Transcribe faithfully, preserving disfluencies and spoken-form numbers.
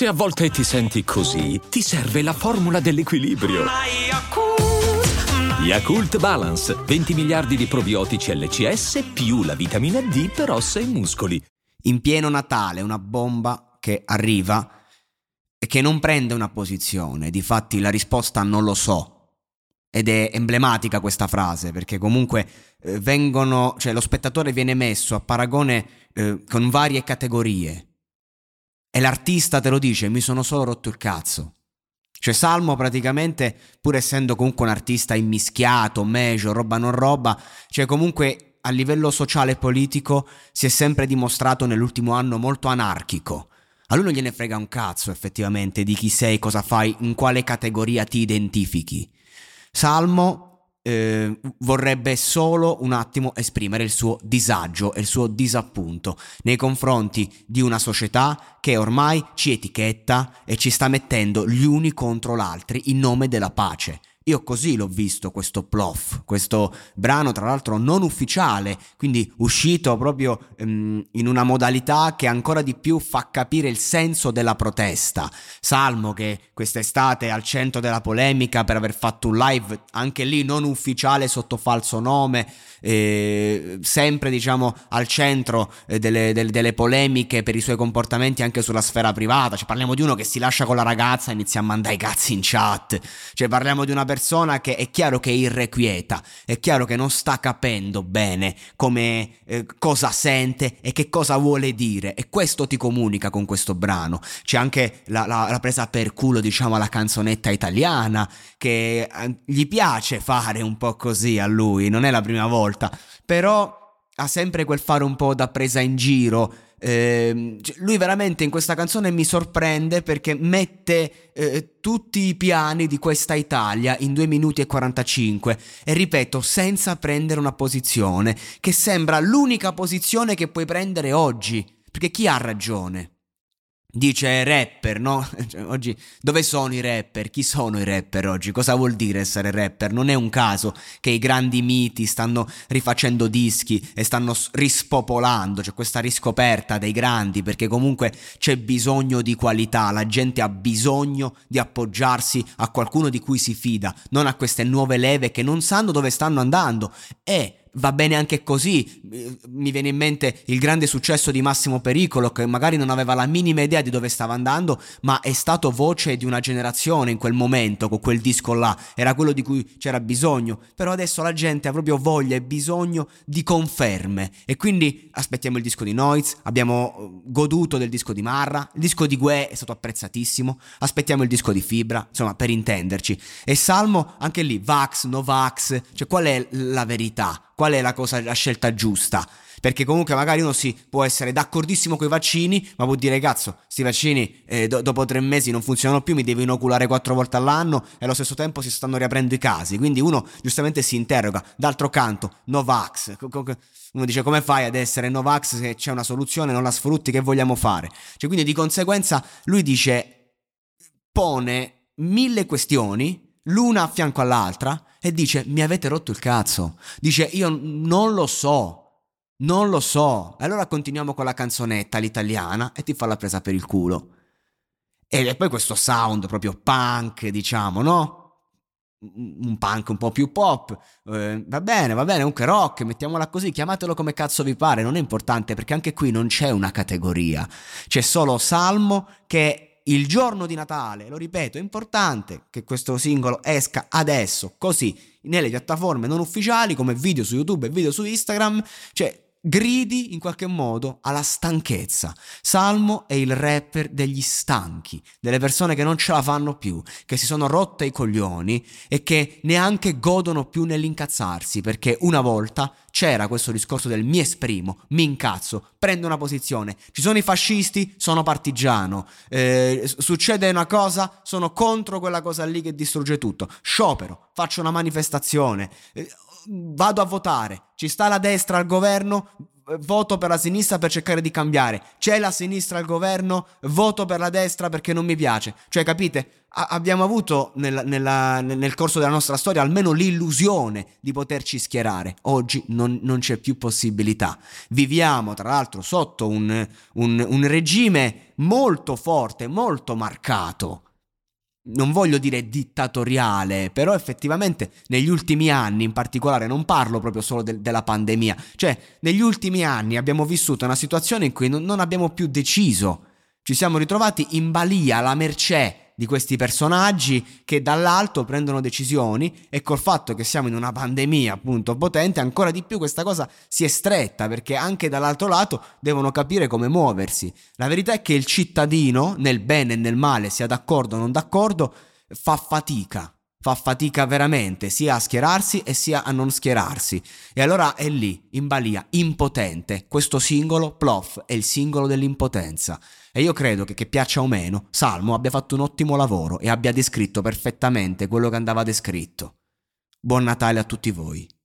Se a volte ti senti così, ti serve la formula dell'equilibrio. Yakult Balance, venti miliardi di probiotici L C S più la vitamina D per ossa e muscoli. In pieno Natale, una bomba che arriva e che non prende una posizione, difatti la risposta non lo so. Ed è emblematica questa frase, perché comunque eh, vengono, cioè lo spettatore viene messo a paragone eh, con varie categorie e l'artista te lo dice: mi sono solo rotto il cazzo. Cioè Salmo praticamente, pur essendo comunque un artista immischiato, major, roba non roba, cioè comunque a livello sociale e politico si è sempre dimostrato nell'ultimo anno molto anarchico. A lui non gliene frega un cazzo effettivamente di chi sei, cosa fai, in quale categoria ti identifichi. Salmo eh, vorrebbe solo un attimo esprimere il suo disagio e il suo disappunto nei confronti di una società che ormai ci etichetta e ci sta mettendo gli uni contro l'altro in nome della pace. Io così l'ho visto questo plof, questo brano tra l'altro non ufficiale, quindi uscito proprio um, in una modalità che ancora di più fa capire il senso della protesta. Salmo che quest'estate è al centro della polemica per aver fatto un live, anche lì non ufficiale, sotto falso nome, eh, sempre diciamo al centro eh, delle, delle, delle polemiche per i suoi comportamenti anche sulla sfera privata. Cioè parliamo di uno che si lascia con la ragazza e inizia a mandare i cazzi in chat, cioè parliamo di una persona che è chiaro che è irrequieta, è chiaro che non sta capendo bene come eh, cosa sente e che cosa vuole dire, e questo ti comunica con questo brano. C'è anche la, la, la presa per culo diciamo alla canzonetta italiana, che eh, gli piace fare un po' così a lui, non è la prima volta, però ha sempre quel fare un po' da presa in giro. Eh, lui veramente in questa canzone mi sorprende perché mette eh, tutti i piani di questa Italia in due minuti e quarantacinque, e ripeto, senza prendere una posizione che sembra l'unica posizione che puoi prendere oggi, perché chi ha ragione? Dice rapper, no? Cioè, oggi dove sono i rapper? Chi sono i rapper oggi? Cosa vuol dire essere rapper? Non è un caso che i grandi miti stanno rifacendo dischi e stanno rispopolando, cioè questa riscoperta dei grandi, perché comunque c'è bisogno di qualità, la gente ha bisogno di appoggiarsi a qualcuno di cui si fida, non a queste nuove leve che non sanno dove stanno andando. E va bene anche così. Mi viene in mente il grande successo di Massimo Pericolo, che magari non aveva la minima idea di dove stava andando, ma è stato voce di una generazione in quel momento, con quel disco là, era quello di cui c'era bisogno. Però adesso la gente ha proprio voglia e bisogno di conferme, e quindi aspettiamo il disco di Noiz, abbiamo goduto del disco di Marra, il disco di Guè è stato apprezzatissimo, aspettiamo il disco di Fibra, insomma, per intenderci. E Salmo anche lì, vax, no vax, cioè qual è la verità? Qual è la cosa, la scelta giusta? Perché comunque magari uno si può essere d'accordissimo con i vaccini, ma può dire: cazzo, sti vaccini eh, do- dopo tre mesi non funzionano più, mi devo inoculare quattro volte all'anno, e allo stesso tempo si stanno riaprendo i casi. Quindi uno giustamente si interroga. D'altro canto, no vax, uno dice: come fai ad essere no vax se c'è una soluzione, non la sfrutti, che vogliamo fare? Cioè, quindi di conseguenza lui dice, pone mille questioni l'una a fianco all'altra e dice: mi avete rotto il cazzo. Dice: io non lo so, non lo so. Allora continuiamo con la canzonetta, l'italiana, e ti fa la presa per il culo. E poi questo sound proprio punk, diciamo, no? Un punk un po' più pop, eh, va bene, va bene, comunque rock, mettiamola così, chiamatelo come cazzo vi pare, non è importante, perché anche qui non c'è una categoria, c'è solo Salmo che il giorno di Natale, lo ripeto, è importante che questo singolo esca adesso, così, nelle piattaforme non ufficiali, come video su YouTube e video su Instagram, cioè gridi in qualche modo alla stanchezza. Salmo è il rapper degli stanchi, delle persone che non ce la fanno più, che si sono rotte i coglioni e che neanche godono più nell'incazzarsi, perché una volta c'era questo discorso del mi esprimo, mi incazzo, prendo una posizione, ci sono i fascisti, sono partigiano, eh, succede una cosa, sono contro quella cosa lì che distrugge tutto, sciopero, faccio una manifestazione, eh, vado a votare, ci sta la destra al governo, voto per la sinistra per cercare di cambiare. C'è la sinistra al governo, voto per la destra perché non mi piace. Cioè, capite? A- abbiamo avuto nel, nella, nel corso della nostra storia almeno l'illusione di poterci schierare. Oggi non, non c'è più possibilità. Viviamo, tra l'altro, sotto un, un, un regime molto forte, molto marcato. Non voglio dire dittatoriale, però effettivamente negli ultimi anni in particolare, non parlo proprio solo de- della pandemia, cioè negli ultimi anni abbiamo vissuto una situazione in cui non, non abbiamo più deciso, ci siamo ritrovati in balia, alla mercé di questi personaggi che dall'alto prendono decisioni, e col fatto che siamo in una pandemia appunto potente, ancora di più questa cosa si è stretta, perché anche dall'altro lato devono capire come muoversi. La verità è che il cittadino, nel bene e nel male, sia d'accordo o non d'accordo, fa fatica, fa fatica veramente, sia a schierarsi e sia a non schierarsi, e allora è lì, in balia, impotente. Questo singolo, plof, è il singolo dell'impotenza. E io credo che, che piaccia o meno, Salmo abbia fatto un ottimo lavoro e abbia descritto perfettamente quello che andava descritto. Buon Natale a tutti voi.